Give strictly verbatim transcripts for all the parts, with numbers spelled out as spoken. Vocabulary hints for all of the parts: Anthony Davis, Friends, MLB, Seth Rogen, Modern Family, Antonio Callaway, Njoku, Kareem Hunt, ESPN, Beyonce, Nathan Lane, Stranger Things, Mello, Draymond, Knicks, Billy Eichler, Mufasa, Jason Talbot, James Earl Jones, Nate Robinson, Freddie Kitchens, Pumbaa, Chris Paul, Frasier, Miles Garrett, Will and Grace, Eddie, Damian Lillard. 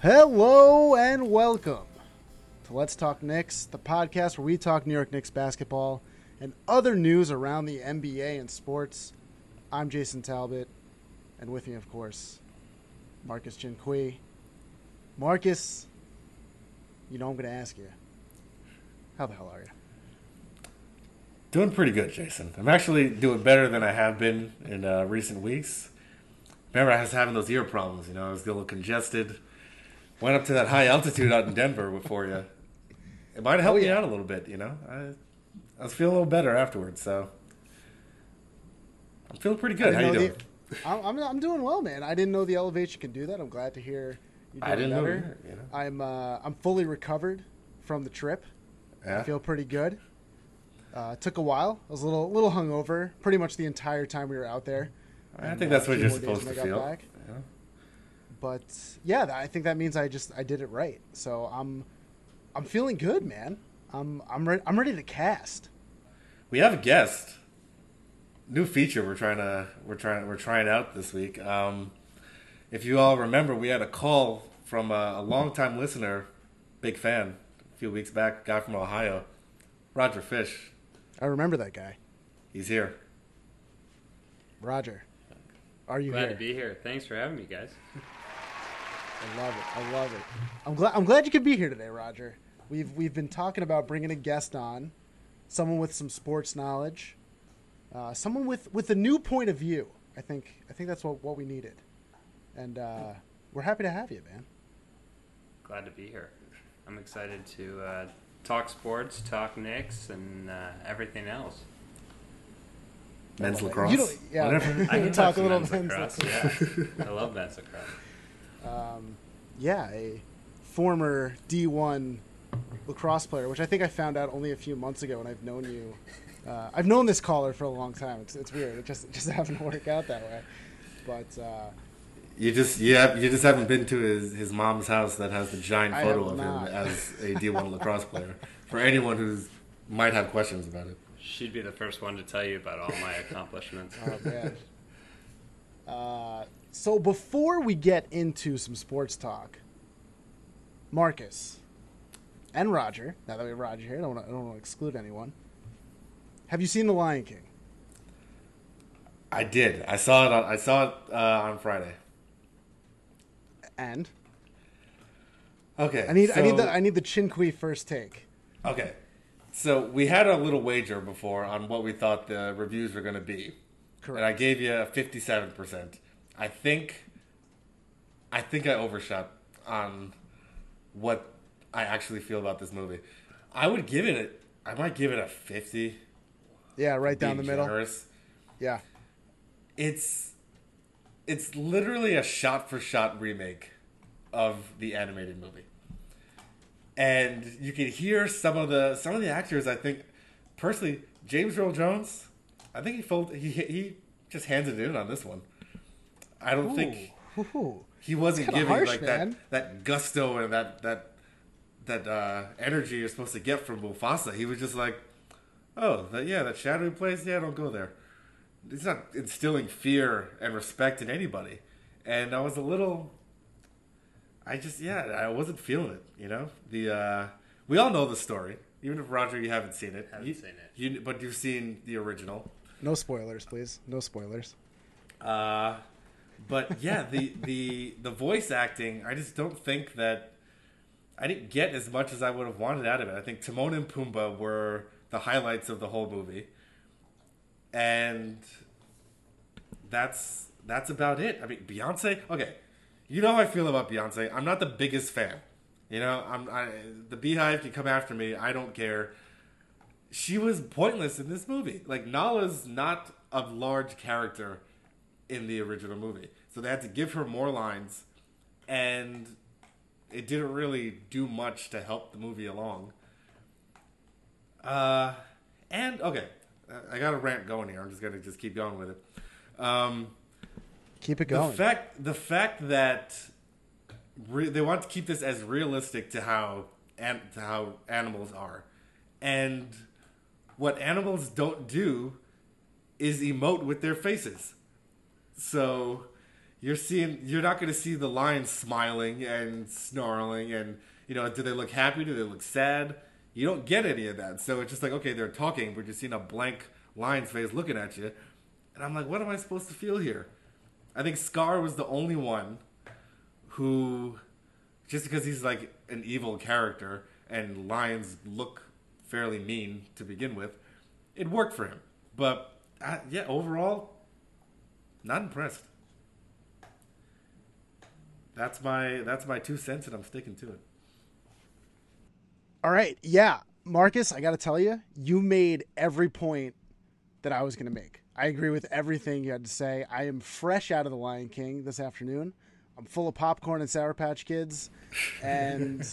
Hello and welcome to Let's Talk Knicks, the podcast where we talk New York Knicks basketball and other news around the N B A and sports. I'm Jason Talbot, and with me, of course, Marcus Chinqui. Marcus, you know I'm going to ask you, how the hell are you? Doing pretty good, Jason. I'm actually doing better than I have been in uh, recent weeks. Remember, I was having those ear problems, you know, I was a little congested. Went up to that high altitude out in Denver before you. It might have helped oh, yeah. me out a little bit, you know. I I was feeling a little better afterwards, so I'm feeling pretty good. How you doing? The, I'm I'm doing well, man. I didn't know the elevation could do that. I'm glad to hear you doing I didn't better. Know either, you know. I'm uh, I'm fully recovered from the trip. Yeah. I feel pretty good. Uh, it took a while. I was a little little hungover pretty much the entire time we were out there. I and, think that's uh, what you're supposed to feel. Back. Yeah. But yeah, I think that means I just I did it right. So I'm I'm feeling good, man. I'm I'm re- I'm ready to cast. We have a guest. New feature we're trying to we're trying we're trying out this week. Um, if you all remember, we had a call from a, a longtime listener, big fan, a few weeks back, guy from Ohio, Roger Fish. I remember that guy. He's here. Roger, are you glad here? Glad to be here. Thanks for having me, guys. I love it. I love it. I'm glad. I'm glad you could be here today, Roger. We've we've been talking about bringing a guest on, someone with some sports knowledge, uh, someone with, with a new point of view. I think I think that's what, what we needed, and uh, we're happy to have you, man. Glad to be here. I'm excited to uh, talk sports, talk Knicks, and uh, everything else. Men's lacrosse. You yeah, Whatever. I can talk a little men's, men's lacrosse. lacrosse. Yeah, I love men's lacrosse. Um, yeah, a former D one lacrosse player, which I think I found out only a few months ago, and I've known you. Uh, I've known this caller for a long time. It's it's weird. It just it just happened to work out that way. But uh, you just you, have, you just haven't been to his, his mom's house that has the giant photo of him as a D one lacrosse player. For anyone who's might have questions about it, she'd be the first one to tell you about all my accomplishments. Oh man. Uh, so before we get into some sports talk, Marcus and Roger, now that we have Roger here, I don't want to, I don't want to exclude anyone. Have you seen The Lion King? I did. I saw it on, I saw it uh, on Friday. And? Okay. I need so, I need the I need the Chinqui first take. Okay. So we had a little wager before on what we thought the reviews were going to be. Correct. And I gave you a fifty-seven percent. I think I think I overshot on what I actually feel about this movie. I would give it a, I might give it a fifty. Yeah, right down the generous. middle. Yeah. It's it's literally a shot for shot remake of the animated movie. And you can hear some of the some of the actors, I think personally, James Earl Jones, I think he fold, he he just handed it in on this one. I don't Ooh. think he wasn't giving harsh, like man. that that gusto and that that that uh, energy you're supposed to get from Mufasa. He was just like, oh, that, yeah, that shadowy place, yeah, don't go there. He's not instilling fear and respect in anybody. And I was a little, I just yeah, I wasn't feeling it. You know, the uh, we all know the story, even if Roger you haven't seen it. I haven't you, seen it. You, but you've seen the original. No spoilers, please. No spoilers. Uh. But yeah, the, the the voice acting, I just don't think that I didn't get as much as I would have wanted out of it. I think Timon and Pumbaa were the highlights of the whole movie, and that's that's about it. I mean, Beyonce. Okay, you know how I feel about Beyonce. I'm not the biggest fan. You know, I'm I, the Beehive can come after me. I don't care. She was pointless in this movie. Like Nala's not a large character in the original movie. So they had to give her more lines, and it didn't really do much to help the movie along. Uh, and, okay, I got a rant going here. I'm just going to just keep going with it. Um, keep it going. The fact, the fact that re- they want to keep this as realistic to how, an- to how animals are. And what animals don't do is emote with their faces. So you're seeing you're not going to see the lions smiling and snarling and, you know, do they look happy? Do they look sad? You don't get any of that. So it's just like, okay, they're talking, but you're seeing a blank lion's face looking at you. And I'm like, what am I supposed to feel here? I think Scar was the only one who, just because he's like an evil character and lions look fairly mean to begin with, it worked for him. But I, yeah, overall, not impressed. That's my that's my two cents, and I'm sticking to it. All right, yeah, Marcus, I got to tell you, you made every point that I was going to make. I agree with everything you had to say. I am fresh out of The Lion King this afternoon. I'm full of popcorn and Sour Patch Kids, and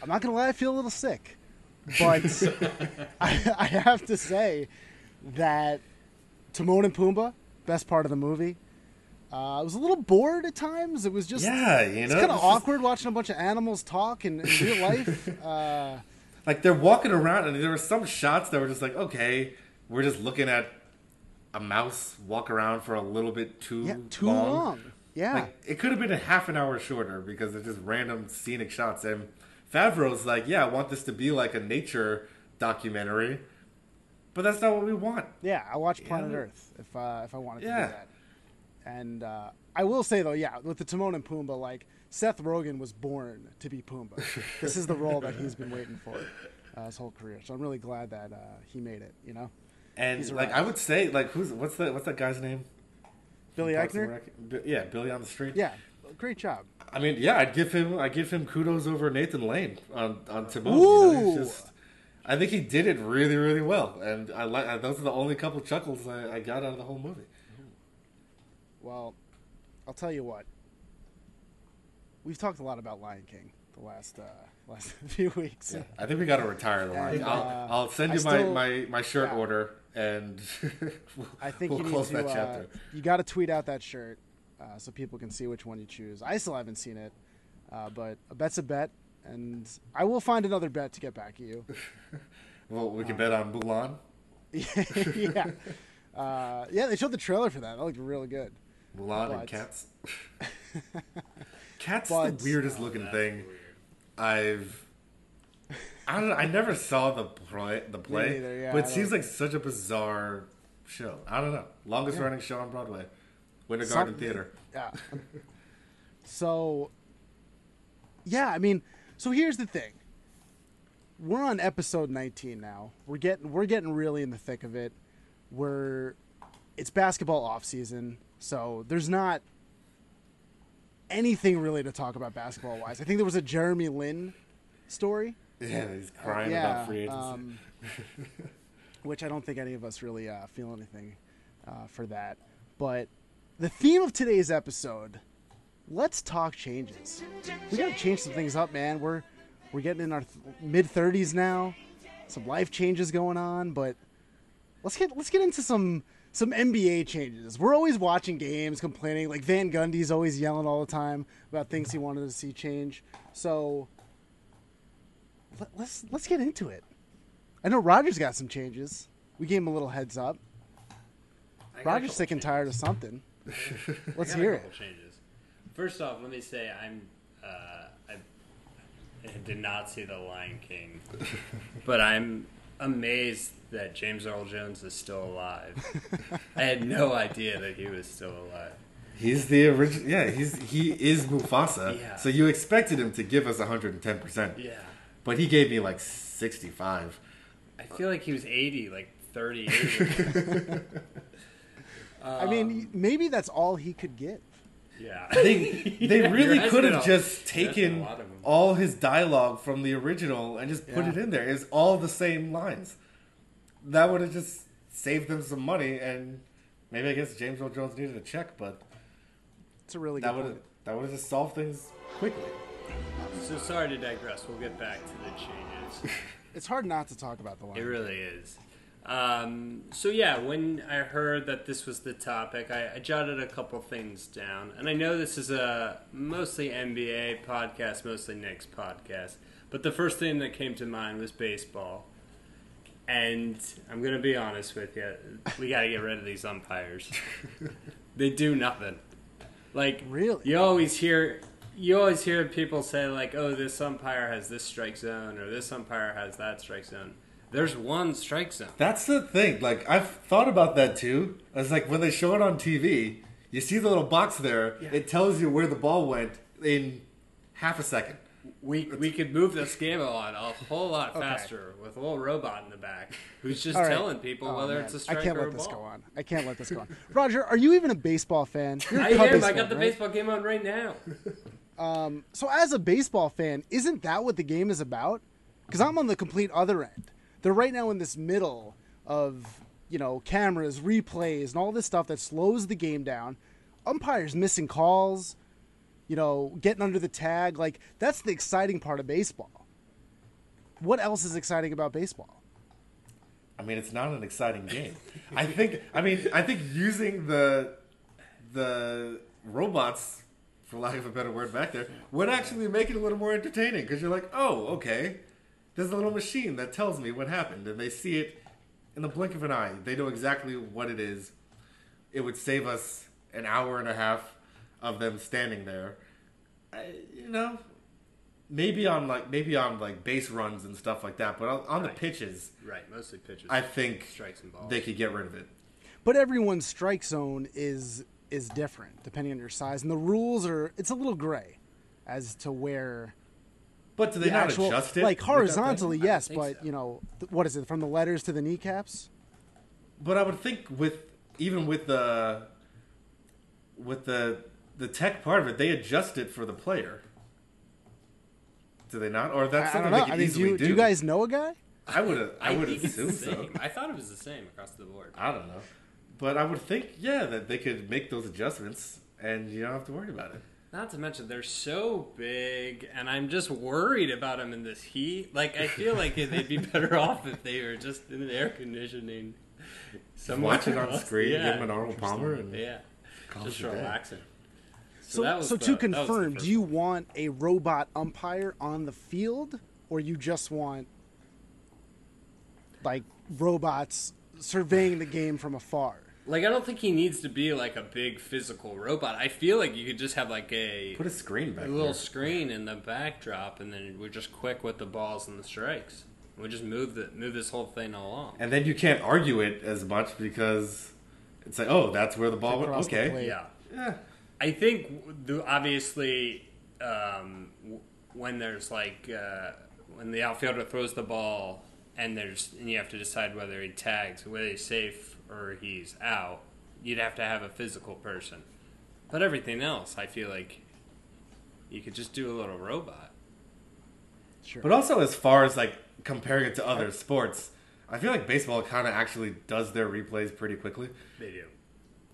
I'm not going to lie, I feel a little sick. But I, I have to say that Timon and Pumbaa, best part of the movie. Uh, I was a little bored at times. It was just yeah, you know, it's kind of awkward is... watching a bunch of animals talk in, in real life. Uh, like they're walking around, and there were some shots that were just like, okay, we're just looking at a mouse walk around for a little bit too yeah, too long. long. Yeah, like, it could have been a half an hour shorter because it's just random scenic shots. And Favreau's like, yeah, I want this to be like a nature documentary, but that's not what we want. Yeah, I watch Planet yeah. Earth if uh, if I wanted yeah. to do that. And uh, I will say, though, yeah, with the Timon and Pumbaa, like, Seth Rogen was born to be Pumbaa. This is the role that he's been waiting for uh, his whole career. So I'm really glad that uh, he made it, you know? And, like, I would say, like, who's what's the what's that guy's name? Billy Eichner? Yeah, Billy on the Street. Yeah, great job. I mean, yeah, I'd give him I'd give him kudos over Nathan Lane on, on Timon. Ooh! You know, just, I think he did it really, really well. And I like those are the only couple chuckles I, I got out of the whole movie. Well, I'll tell you what. We've talked a lot about Lion King the last uh, last few weeks. Yeah, I think we got to retire the Lion King. Uh, I'll, I'll send you still, my, my, my shirt yeah. order, and we'll, I think we'll you close need to, that chapter. Uh, you got to tweet out that shirt uh, so people can see which one you choose. I still haven't seen it, uh, but a bet's a bet, and I will find another bet to get back at you. Well, we can um, bet on Mulan. Yeah. Uh, yeah, they showed the trailer for that. That looked really good. Mulan but. and cats. Cat's but, the weirdest oh, looking thing. Weird. I've I don't know. I never saw the play, the play, neither, yeah, but it seems like such a bizarre show. I don't know. Longest yeah. running show on Broadway, Winter Garden Some, Theater. Yeah. So, yeah, I mean, so here's the thing. We're on episode nineteen now. We're getting we're getting really in the thick of it. We're it's basketball off season. So there's not anything really to talk about basketball-wise. I think there was a Jeremy Lin story. Yeah, he's crying uh, yeah, about free agency. Um, which I don't think any of us really uh, feel anything uh, for that. But the theme of today's episode, let's talk changes. We got to change some things up, man. We're, we're getting in our th- mid-thirties now. Some life changes going on. But let's get let's get into some... Some N B A changes. We're always watching games, complaining. Like, Van Gundy's always yelling all the time about things he wanted to see change. So, let, let's let's get into it. I know Rodgers got some changes. We gave him a little heads up. Rodgers sick and tired of something. Let's hear it. Changes. First off, let me say I'm uh, I, I did not see The Lion King, but I'm amazed that James Earl Jones is still alive. I had no idea that he was still alive. He's the original. Yeah, he's he is Mufasa. Yeah. So you expected him to give us one hundred ten percent. Yeah. But he gave me like sixty-five. I feel like he was eighty, like thirty-eight. um, I mean, maybe that's all he could give. Yeah. They, they yeah, really could have just taken all his dialogue from the original and just put yeah. it in there. It's all the same lines. That would have just saved them some money, and maybe I guess James Earl Jones needed a check, but it's a really good that would have that would have just solved things quickly. So sorry to digress. We'll get back to the changes. It's hard not to talk about the line. It really is. Um, so yeah, when I heard that this was the topic, I, I jotted a couple things down, and I know this is a mostly N B A podcast, mostly Knicks podcast, but the first thing that came to mind was baseball. And I'm going to be honest with you. We got to get rid of these umpires. They do nothing. Like, really? You always hear you always hear people say, like, oh, this umpire has this strike zone, or this umpire has that strike zone. There's one strike zone. That's the thing. Like, I've thought about that, too. I was like, when they show it on T V, you see the little box there. Yeah. It tells you where the ball went in half a second. We we could move this game along a whole lot faster okay. with a little robot in the back who's just right. telling people oh, whether man. it's a strike or a ball. I can't let this go on. I can't let this go on. Roger, are you even a baseball fan? You're I am. I got fan, the right? baseball game on right now. Um, so as a baseball fan, isn't that what the game is about? Because I'm on the complete other end. They're right now in this middle of, you know, cameras, replays, and all this stuff that slows the game down. Umpires missing calls. You know, getting under the tag. Like, that's the exciting part of baseball. What else is exciting about baseball? I mean, it's not an exciting game. I think, I mean, I think using the the robots, for lack of a better word, back there, would actually make it a little more entertaining. Because you're like, oh, okay, there's a little machine that tells me what happened. And they see it in the blink of an eye. They know exactly what it is. It would save us an hour and a half of them standing there. I, you know, maybe on like maybe on like base runs and stuff like that, but on, on right. the pitches, right, mostly pitches. I think strikes and balls. They could get rid of it. But everyone's strike zone is is different depending on your size, and the rules are it's a little gray as to where. But do they the not actual, adjust it? Like horizontally, yes, but so. you know, th- what is it from the letters to the kneecaps? But I would think with even with the with the. The tech part of it, they adjust it for the player. Do they not? Or that's something they can I mean, easily do, you, do. Do you guys know a guy? I would I, I would assume so. I thought it was the same across the board. I don't know. But I would think, yeah, that they could make those adjustments and you don't have to worry about it. Not to mention, they're so big, and I'm just worried about them in this heat. Like, I feel like they'd be better off if they were just in an air conditioning. Watch it on else. screen, yeah. give them an Arnold Palmer. And yeah, just relaxing. So, so, so the, to confirm, do you want a robot umpire on the field, or you just want like robots surveying the game from afar? Like, I don't think he needs to be like a big physical robot. I feel like you could just have like a put a screen back, a little there. screen in the backdrop, and then we're just quick with the balls and the strikes. We just move the move this whole thing along. And then you can't argue it as much because it's like, oh, that's where the ball went. Okay, yeah, yeah. I think the, obviously um, w- when there's like uh, when the outfielder throws the ball and there's and you have to decide whether he tags, whether he's safe or he's out, you'd have to have a physical person. But everything else, I feel like you could just do a little robot. Sure. But also as far as like comparing it to other sports, I feel like baseball kind of actually does their replays pretty quickly. They do.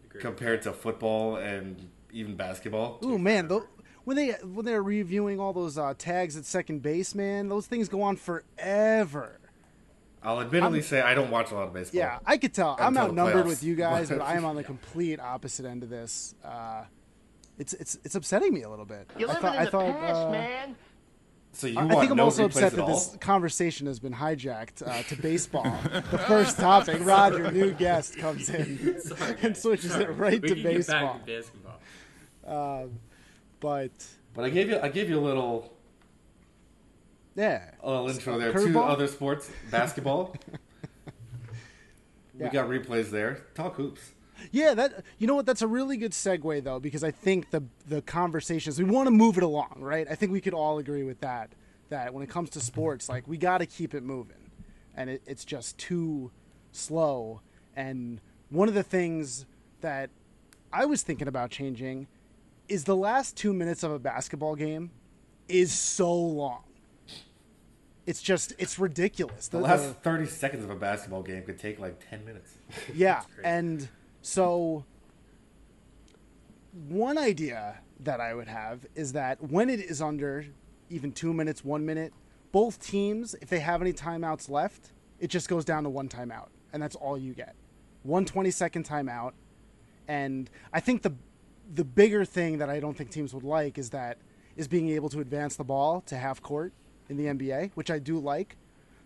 Agreed. Compared to football and even basketball. Oh man, though, when they when they're reviewing all those uh, tags at second base, man, those things go on forever. I'll admittedly I'm, say I don't watch a lot of baseball. Yeah, I could tell. I'm outnumbered with you guys, but I am on the complete opposite end of this. Uh, it's it's it's upsetting me a little bit. You live in I the thought, past, uh, man. So you want I think I'm no also upset that all? This conversation has been hijacked uh, to baseball. The first topic, Rod, your new guest, comes in Sorry, and switches Sorry. it right we to can baseball. Get back to basketball. Um, but but I gave you I gave you a little yeah a little intro there. Two other sports, basketball. yeah. We got replays there. Talk hoops. Yeah, that you know what? That's a really good segue though, because I think the the conversations we want to move it along, right? I think we could all agree with that. That when it comes to sports, like we got to keep it moving, and it, it's just too slow. And one of the things that I was thinking about changing. Is the last two minutes of a basketball game is so long. It's just, it's ridiculous. The, the last the, thirty seconds of a basketball game could take like ten minutes. Yeah. And so one idea that I would have is that when it is under even two minutes, one minute, both teams, if they have any timeouts left, it just goes down to one timeout. And that's all you get. One twenty second timeout. And I think the, The bigger thing that I don't think teams would like is that is being able to advance the ball to half court in the N B A, which I do like.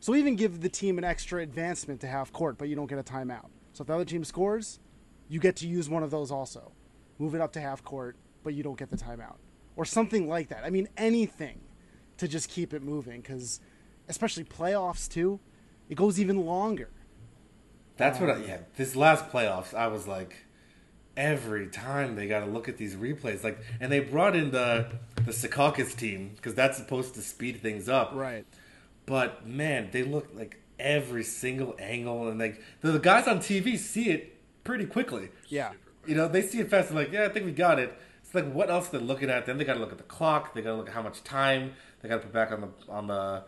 So even give the team an extra advancement to half court, but you don't get a timeout. So if the other team scores, you get to use one of those also. Move it up to half court, but you don't get the timeout or something like that. I mean, anything to just keep it moving, because especially playoffs too, it goes even longer. That's um, what I, yeah, this last playoffs, I was like, every time they got to look at these replays, like, and they brought in the, the Secaucus team because that's supposed to speed things up. Right. But man, they look like every single angle, and like the guys on T V see it pretty quickly. Yeah. You know, they see it fast. They're like, yeah, I think we got it. It's like, what else are they looking at? Then they got to look at the clock. They got to look at how much time they got to put back on the, on the,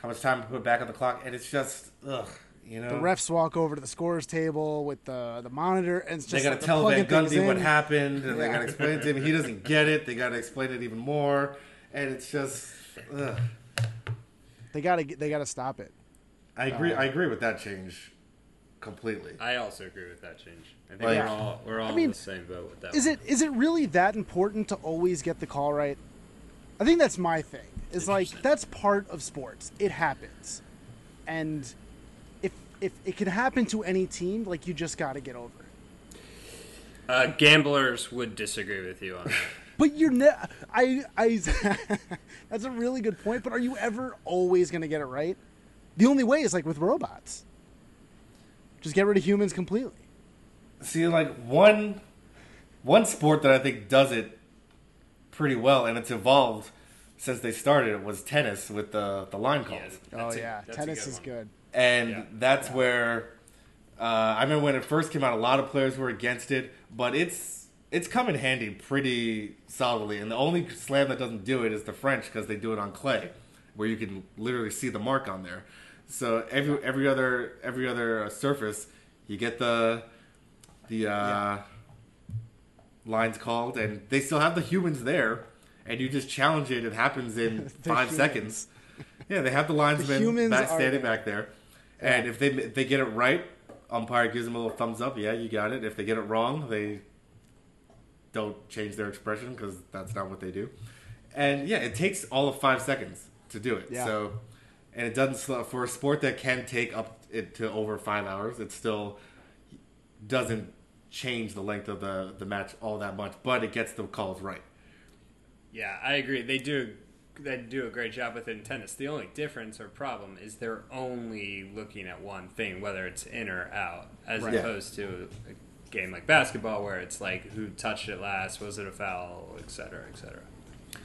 how much time to put back on the clock. And it's just, ugh, you know. The refs walk over to the scorer's table with the the monitor, and it's just, they got to tell Van Gundy what happened, and yeah. they got to explain it to him. He doesn't get it. They got to explain it even more. And it's just, ugh. They got to, they got to stop it. I agree. Um, I agree with that change completely. I also agree with that change. I think like, we're all we're all I mean, in the same boat with that. Is one. it is it really that important to always get the call right? I think that's my thing. It's like, that's part of sports. It happens, and if if it can happen to any team, like, you just got to get over it. Uh, gamblers would disagree with you on that. But you're ne- I I. That's a really good point. But are you ever always going to get it right? The only way is like with robots. Just get rid of humans completely. See, like one, one sport that I think does it pretty well, and it's evolved since they started, was tennis with the the line calls. Yeah, oh a, yeah, tennis good is one. good. And yeah. that's yeah. where uh, I remember when it first came out, a lot of players were against it, but it's it's come in handy pretty solidly. And the only slam that doesn't do it is the French, because they do it on clay, where you can literally see the mark on there. So every every other every other surface, you get the the uh, yeah. lines called, and they still have the humans there, and you just challenge it. It happens in five humans. seconds. Yeah, they have the linesmen the back, standing there. back there, yeah. and if they if they get it right, umpire gives them a little thumbs up. Yeah, you got it. If they get it wrong, they don't change their expression, because that's not what they do. And yeah, it takes all of five seconds to do it. Yeah. So. And it doesn't slow for a sport that can take up it to over five hours. It still doesn't change the length of the, the match all that much, but it gets the calls right. Yeah, I agree. They do they do a great job with it in tennis. The only difference or problem is they're only looking at one thing, whether it's in or out, as right. opposed yeah. to a game like basketball where it's like, who touched it last, was it a foul, et cetera, et cetera.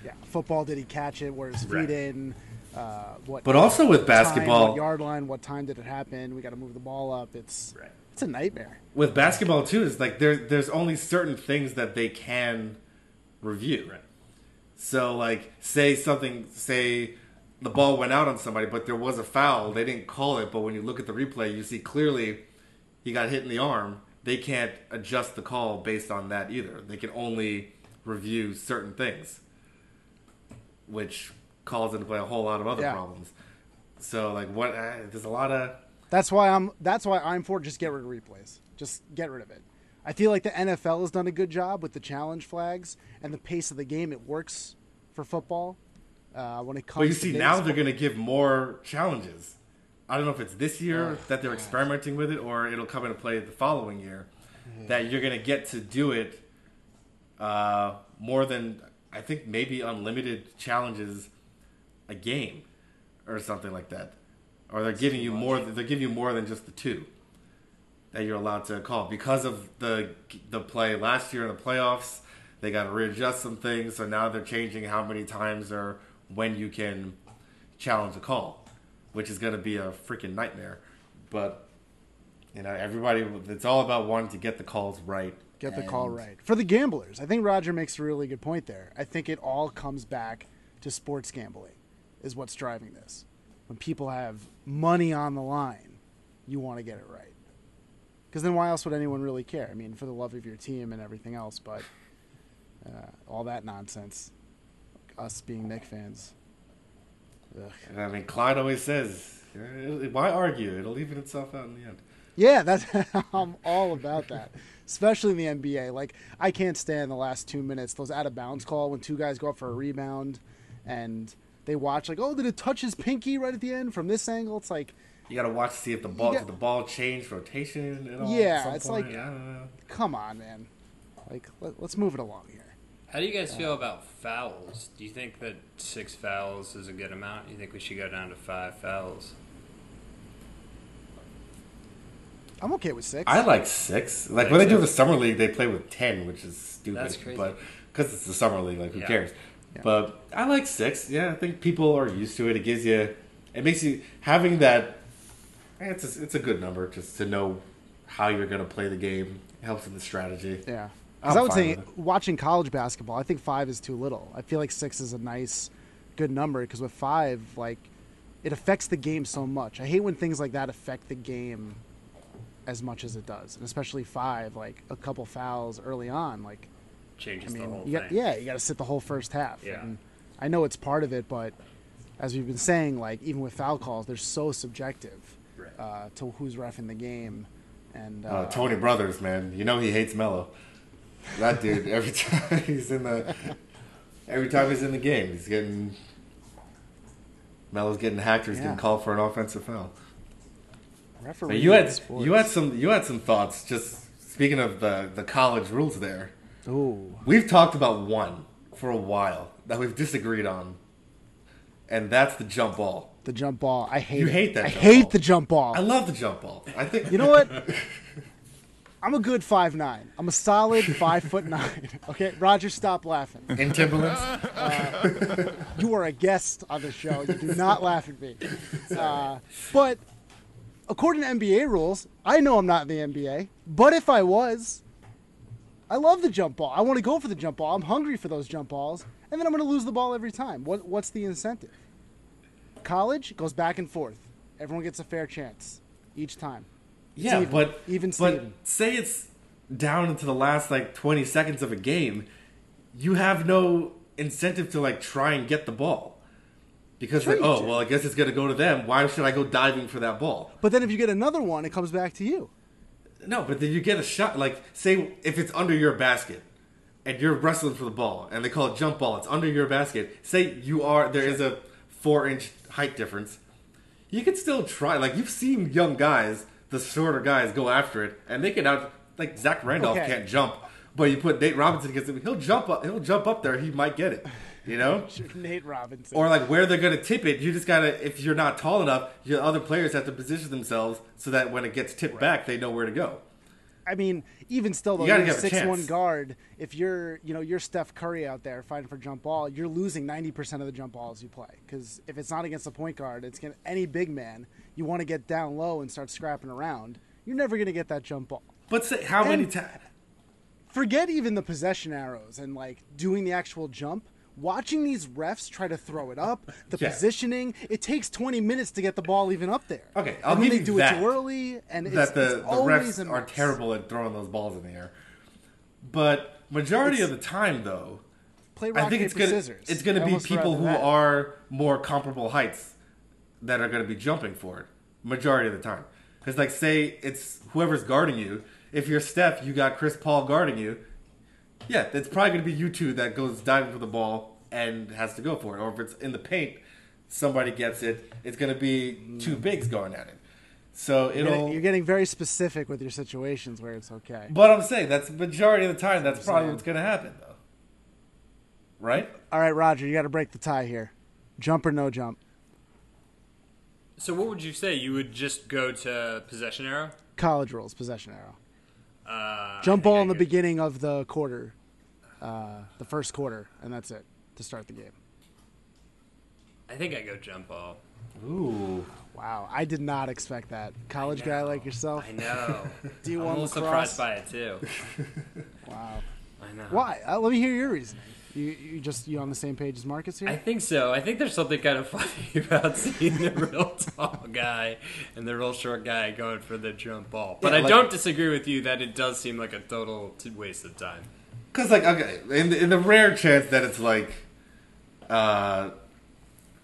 Yeah, football, did he catch it? Where his feet right. in? Uh, what but also with basketball, time, what yard line, what time did it happen? We got to move the ball up. It's right. it's a nightmare. With basketball too, it's like there there's only certain things that they can review. Right. So like, say something, say the ball went out on somebody, but there was a foul. They didn't call it, but when you look at the replay, you see clearly he got hit in the arm. They can't adjust the call based on that either. They can only review certain things, which calls into play a whole lot of other yeah. problems. So like, what uh, there's a lot of that's why I'm that's why I'm for just get rid of replays. Just get rid of it. I feel like the N F L has done a good job with the challenge flags and the pace of the game. It works for football uh, when it comes. Well, you to see now sport. They're going to give more challenges. I don't know if it's this year oh, that they're God. experimenting with it, or it'll come into play the following year. Mm. That you're going to get to do it uh, more than I think maybe unlimited challenges. A game, or something like that, or they're giving you more. They're giving you more than just the two that you're allowed to call because of the the play last year in the playoffs. They got to readjust some things, so now they're changing how many times or when you can challenge a call, which is going to be a freaking nightmare. But you know, everybody, it's all about wanting to get the calls right. Get the call right for the gamblers. I think Roger makes a really good point there. I think it all comes back to sports gambling. Is what's driving this. When people have money on the line, you want to get it right. Because then why else would anyone really care? I mean, for the love of your team and everything else, but uh, all that nonsense. Us being Knicks fans. Ugh. I mean, Clyde always says, why argue? It'll even itself out in the end. Yeah, that's, I'm all about that. Especially in the N B A. Like, I can't stand the last two minutes. Those out-of-bounds call when two guys go up for a rebound and... They watch, like, oh, did it touch his pinky right at the end from this angle? It's like... You got to watch to see if the ball got, did the ball change rotation and all. Yeah, it's point. like... Come on, man. Like, let, let's move it along here. How do you guys feel about fouls? Do you think that six fouls is a good amount? Do you think we should go down to five fouls? I'm okay with six. I like six. Like, like when they do the summer league, they play with ten, which is stupid. That's crazy. But because it's the summer league, like who yeah. cares? Yeah. But I like six. Yeah, I think people are used to it. It gives you, it makes you having that. It's a, it's a good number just to know how you're going to play the game. It helps in the strategy. Yeah. Because I would say watching college basketball, I think five is too little. I feel like six is a nice, good number because with five, like, it affects the game so much. I hate when things like that affect the game as much as it does, and especially five, like a couple fouls early on, like changes I mean, the whole you thing. Got, yeah, you got to sit the whole first half. Yeah. And I know it's part of it, but as we've been saying, like even with foul calls, they're so subjective uh, to who's reffing the game. And uh, uh, Tony Brothers, man, you know he hates Mello. That dude, every time he's in the, every time he's in the game, he's getting, Melo's getting hacked or he's yeah. getting called for an offensive foul. Referee you had sports. you had some you had some thoughts. Just speaking of the the college rules, there. Ooh. We've talked about one for a while that we've disagreed on, and that's the jump ball. The jump ball, I hate. You it. hate that. I jump hate ball. the jump ball. I love the jump ball. I think you know what. I'm a good five nine. I'm a solid five foot nine. Okay, Roger, stop laughing. In Timberlands? Uh, you are a guest on the show. You do not laugh at me. Uh, but according to N B A rules, I know I'm not in the N B A, but if I was, I love the jump ball. I want to go for the jump ball. I'm hungry for those jump balls, and then I'm going to lose the ball every time. What, what's the incentive? College goes back and forth. Everyone gets a fair chance each time. Yeah, even, but even but say it's down into the last like twenty seconds of a game, you have no incentive to like try and get the ball because sure like oh do. well I guess it's gonna go to them. Why should I go diving for that ball? But then if you get another one, it comes back to you. No, but then you get a shot. Like say if it's under your basket and you're wrestling for the ball and they call it jump ball, it's under your basket. Say you are there sure. is a four inch height difference, you can still try. Like you've seen young guys. The shorter guys go after it, and they can out like Zach Randolph okay. can't jump, but you put Nate Robinson against him, he'll jump up. He'll jump up there. He might get it, you know. Nate Robinson. Or like where they're gonna tip it, you just gotta. If you're not tall enough, your other players have to position themselves so that when it gets tipped right. back, they know where to go. I mean, even still, though, you you're a six one guard. If you're, you know, you're Steph Curry out there fighting for jump ball, you're losing ninety percent of the jump balls you play. Because if it's not against the point guard, it's gonna, any big man. You want to get down low and start scrapping around. You're never going to get that jump ball. But say, how and many times? Forget even the possession arrows and like doing the actual jump. Watching these refs try to throw it up, the yeah. positioning, it takes twenty minutes to get the ball even up there. Okay, I'll and give they you do that. It too early, and it's, that the, it's always the refs are terrible at throwing those balls in the air. But majority it's, of the time, though, play rock, I think it's going it's going to be people who that. are more comparable heights that are going to be jumping for it majority of the time. Because like, say it's whoever's guarding you. If you're Steph, you got Chris Paul guarding you. Yeah, it's probably going to be you two that goes diving for the ball and has to go for it. Or if it's in the paint, somebody gets it. It's going to be two bigs going at it. So it'll... You're getting, you're getting very specific with your situations where it's okay. But I'm saying that's majority of the time, that's probably what's going to happen, though. Right? All right, Roger, you got to break the tie here. Jump or no jump? So what would you say? You would just go to possession arrow? College rules, possession arrow. Uh, jump ball in the beginning of the quarter. Uh, the first quarter, and that's it to start the game. I think I go jump ball. Ooh, wow! I did not expect that. College guy like yourself. I know. D one I'm a little surprised by it too. Wow. I know. Why? Uh, let me hear your reasoning. You you just you on the same page as Marcus here? I think so. I think there's something kind of funny about seeing the real tall guy and the real short guy going for the jump ball. But yeah, I like, don't disagree with you that it does seem like a total waste of time. Because, like, okay, in the, in the rare chance that it's like, uh,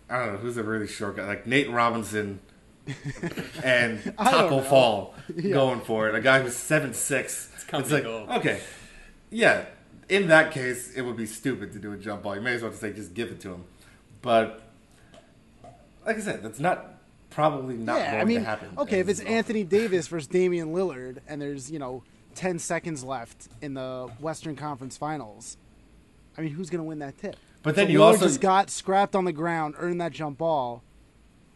I don't know, who's a really short guy? Like Nate Robinson and Taco Fall yeah. going for it. A guy who's seven six. It's, it's like, gold. Okay, yeah. In that case, it would be stupid to do a jump ball. You may as well just say, just give it to him. But, like I said, that's not probably not yeah, going I mean, to happen. Okay, if it's well. Anthony Davis versus Damian Lillard, and there's, you know, ten seconds left in the Western Conference Finals, I mean, who's going to win that tip? But then so you Lillard also just got scrapped on the ground, earned that jump ball.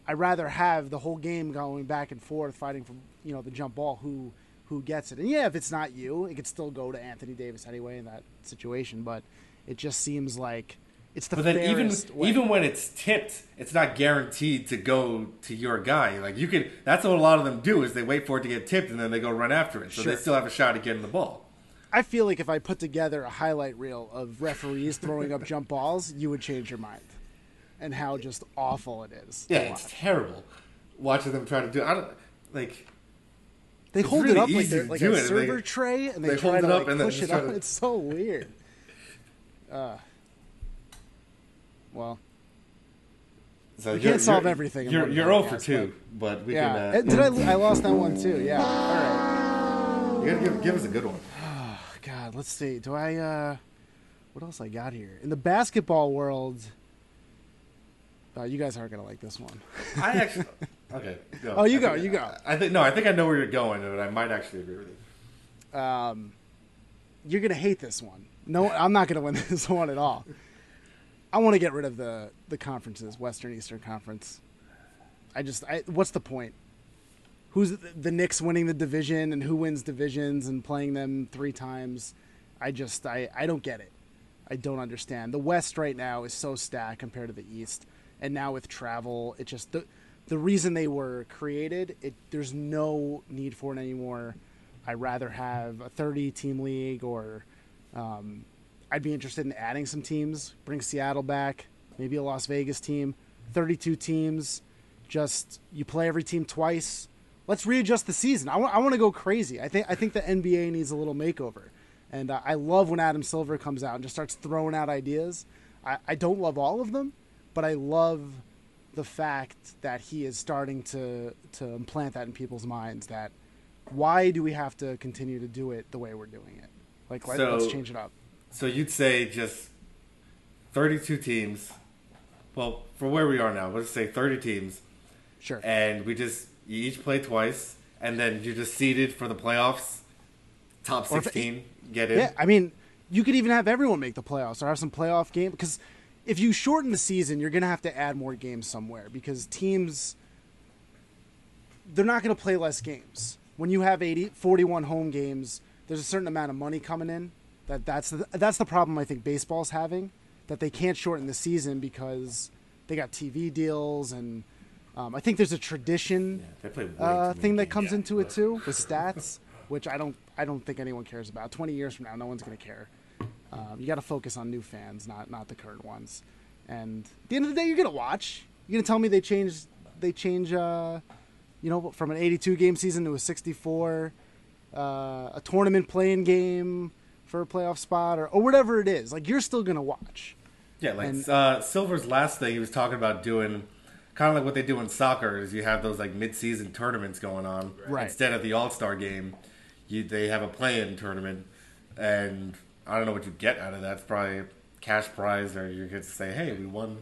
I'd rather have the whole game going back and forth, fighting for, you know, the jump ball, who who gets it. And yeah, if it's not you, it could still go to Anthony Davis anyway in that situation. But it just seems like it's the. But then even way. even when it's tipped, it's not guaranteed to go to your guy. Like you can. That's what a lot of them do is they wait for it to get tipped and then they go run after it. So sure. They still have a shot at getting the ball. I feel like if I put together a highlight reel of referees throwing up jump balls, you would change your mind. And how just awful it is. Yeah, it's terrible. Watching them try to do it. I don't, like, they hold really it up like, they're, like a it. server they, tray, and they, they try hold to it up like, and push it up. To... It's so weird. Uh, well, so you can't solve everything. In you're one you're podcast, oh for two, but, but we yeah. can... Uh, Did I, I lost that one, too. Yeah. All right. You got to give, give us a good one. Oh, God, let's see. Do I... Uh, what else I got here? In the basketball world... Uh, you guys aren't gonna like this one. I actually okay. Go. Oh, you I go, think, you go. I, I think no, I think I know where you're going, and I might actually agree with you. Um, you're gonna hate this one. No, I'm not gonna win this one at all. I want to get rid of the the conferences, Western Eastern Conference. I just, I, what's the point? Who's the, the Knicks winning the division, and who wins divisions and playing them three times? I just, I, I don't get it. I don't understand. The West right now is so stacked compared to the East. And now with travel, it just the, the reason they were created, it there's no need for it anymore. I'd rather have a thirty-team league, or um, I'd be interested in adding some teams. Bring Seattle back, maybe a Las Vegas team. thirty-two teams, just you play every team twice. Let's readjust the season. I want I want to go crazy. I think I think the N B A needs a little makeover, and uh, I love when Adam Silver comes out and just starts throwing out ideas. I, I don't love all of them. But I love the fact that he is starting to, to implant that in people's minds, that why do we have to continue to do it the way we're doing it? Like, so, let's change it up. So you'd say just thirty-two teams. Well, for where we are now, let's say thirty teams. Sure. And we just you each play twice, and then you're just seeded for the playoffs. Top sixteen, if, get in. Yeah, I mean, you could even have everyone make the playoffs or have some playoff game because – if you shorten the season, you're going to have to add more games somewhere because teams, they're not going to play less games. When you have eighty, forty-one home games, there's a certain amount of money coming in. That That's the, that's the problem I think baseball's having, that they can't shorten the season because they got T V deals. And um, I think there's a tradition yeah, uh, thing that comes yeah, into look. it too with stats, which I don't I don't think anyone cares about. twenty years from now, no one's going to care. Um, you got to focus on new fans, not not the current ones. And at the end of the day, you're gonna watch. You're gonna tell me they change they change, uh, you know, from an eighty-two game season to a sixty-four, uh, a tournament play-in game for a playoff spot, or or whatever it is. Like you're still gonna watch. Yeah, like and, uh, Silver's last thing he was talking about doing, kind of like what they do in soccer, is you have those like mid-season tournaments going on right. Instead of the All-Star game. You they have a play-in tournament and. I don't know what you get out of that. It's probably a cash prize, or you get to say, "Hey, we won,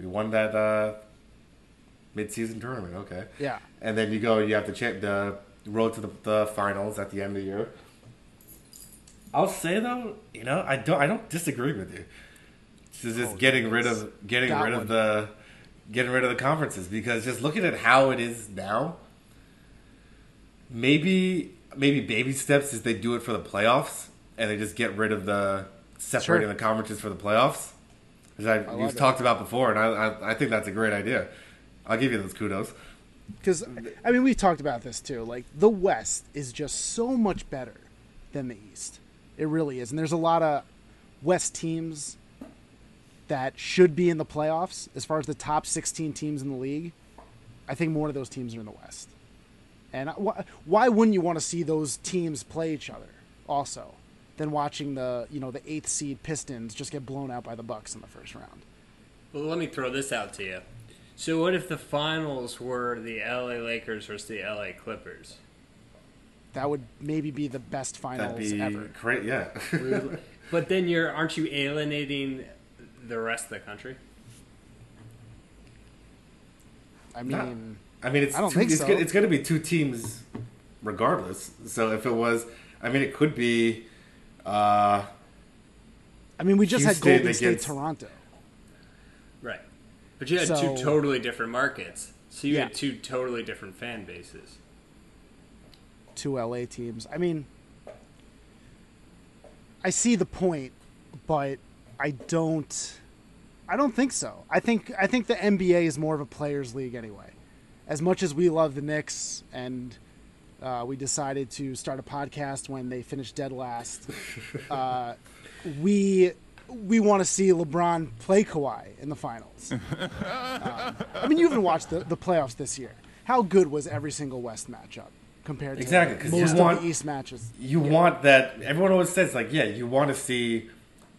we won that uh, mid-season tournament." Okay. Yeah. And then you go, you have to check the road to the, the finals at the end of the year. I'll say though, you know, I don't, I don't disagree with you. It's just oh, getting goodness. rid of, getting Got rid one. of the, getting rid of the conferences because just looking at how it is now, maybe, maybe baby steps is they do it for the playoffs. And they just get rid of the separating sure. the conferences for the playoffs, as I, I we've talked about before, and I, I I think that's a great idea. I'll give you those kudos. Because I mean, we've talked about this too. Like the West is just so much better than the East. It really is, and there's a lot of West teams that should be in the playoffs. As far as the top sixteen teams in the league, I think more of those teams are in the West. And why, why wouldn't you want to see those teams play each other? Also. Than watching the you know the eighth seed Pistons just get blown out by the Bucks in the first round. Well, let me throw this out to you. So what if the finals were the L A Lakers versus the L A Clippers? That would maybe be the best finals That'd be ever. Great, yeah. But then you're aren't you alienating the rest of the country? I mean, no. I mean, it's I don't two, think it's so. Gonna, it's going to be two teams regardless. So if it was, I mean, it could be. Uh, I mean, we just Houston had Golden State, Toronto. Right. But you had so, two totally different markets. So you yeah. had two totally different fan bases. Two L A teams. I mean, I see the point, but I don't I don't think so. I think I think the N B A is more of a players' league anyway. As much as we love the Knicks and uh, we decided to start a podcast when they finished dead last, uh, we we want to see LeBron play Kawhi in the finals. um, I mean, you even watched the, the playoffs this year. How good was every single West matchup compared to exactly, most you want, of the East matches? You yeah. want that. Everyone always says, like, yeah, you want to see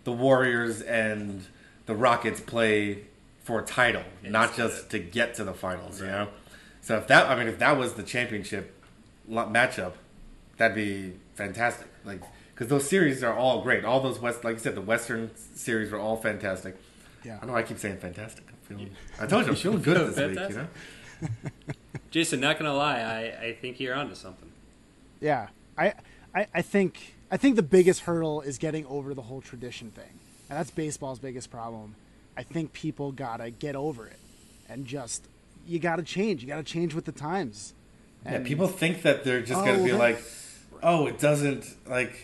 the Warriors and the Rockets play for a title, yeah, not just good. to get to the finals, right. you know? So if that, I mean, if that was the championship matchup, that'd be fantastic. Like, because those series are all great. All those West, like you said, the Western series were all fantastic. Yeah. I know I keep saying fantastic. I'm feeling, I told you I'm feeling good this fantastic. week. You know. Jason, not gonna lie, I, I think you're onto something. Yeah, I, I I think I think the biggest hurdle is getting over the whole tradition thing, and that's baseball's biggest problem. I think people gotta get over it, and just. You got to change. You got to change with the times. And yeah, people think that they're just oh, going to be like, oh, it doesn't, like,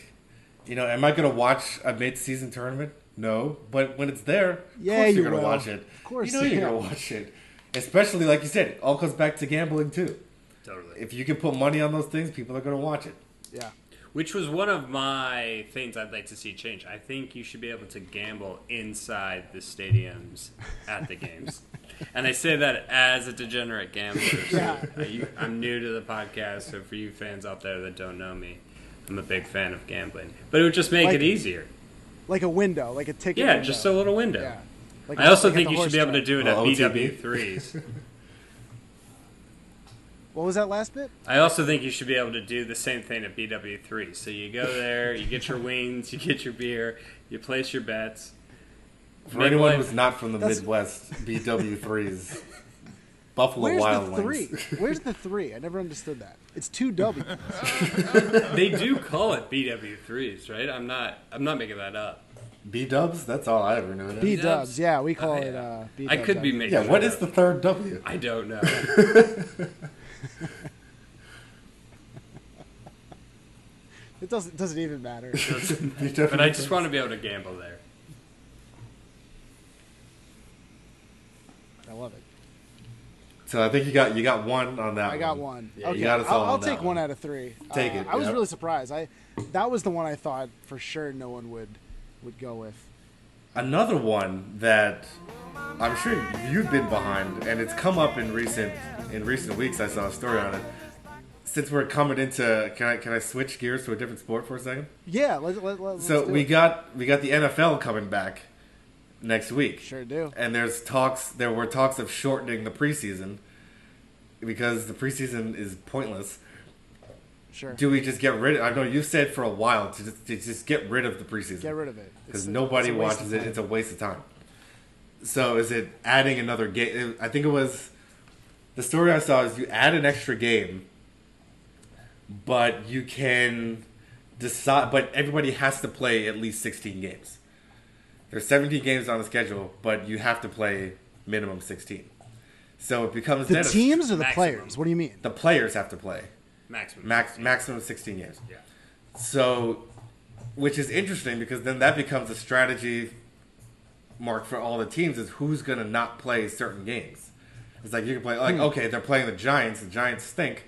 you know, am I going to watch a mid-season tournament? No. But when it's there, of yeah, course you're you going to watch it. Of course. You know yeah. you're going to watch it. Especially, like you said, it all comes back to gambling, too. Totally. If you can put money on those things, people are going to watch it. Yeah. Which was one of my things I'd like to see change. I think you should be able to gamble inside the stadiums at the games. And I say that as a degenerate gambler. So yeah. I, I'm new to the podcast, so for you fans out there that don't know me, I'm a big fan of gambling. But it would just make like, it easier. Like a window, like a ticket Yeah, window. just a little window. Yeah. Like I also like think you should be track. able to do it well, at B W threes. What was that last bit? I also think you should be able to do the same thing at B W three. So you go there, you get your wings, you get your beer, you place your bets. For Make anyone life. who's not from the That's... Midwest, B W threes, Buffalo Where's Wild the Wings. Three? Where's the three? I never understood that. It's two W's. They do call it B W threes, right? I'm not. I'm not making that up. B Dubs. That's all I ever knew. B Dubs. Yeah, we call uh, it. Uh, B-dubs, I could be making. Yeah. What is the third W? I don't know. It doesn't. Doesn't even matter. Doesn't, but I just want to be able to gamble there. I love it. So I think you got you got one on that. I one. got one. Yeah, okay. You got us all I'll, I'll on take that one. one out of three. Take uh, it. I yep. was really surprised. I that was the one I thought for sure no one would would go with. Another one that I'm sure you've been behind, and it's come up in recent in recent weeks. I saw a story on it. Since we're coming into, can I can I switch gears to a different sport for a second? Yeah. Let, let, let, so let's do we it. got we got the N F L coming back next week. Sure do. And there's talks, there were talks of shortening the preseason because the preseason is pointless. Sure. Do we just get rid of, I know you said for a while to just, to just get rid of the preseason. Get rid of it. Because nobody watches it. It's a waste of time. So is it adding another game? I think it was, the story I saw is you add an extra game, but you can decide, but everybody has to play at least sixteen games. There's seventeen games on the schedule, but you have to play minimum sixteen. So it becomes... The teams or the maximum. players? What do you mean? The players have to play. Maximum. Max, maximum sixteen games. Yeah. So, which is interesting because then that becomes a strategy mark for all the teams is who's going to not play certain games. It's like you can play, like, hmm. okay, they're playing the Giants. The Giants stink.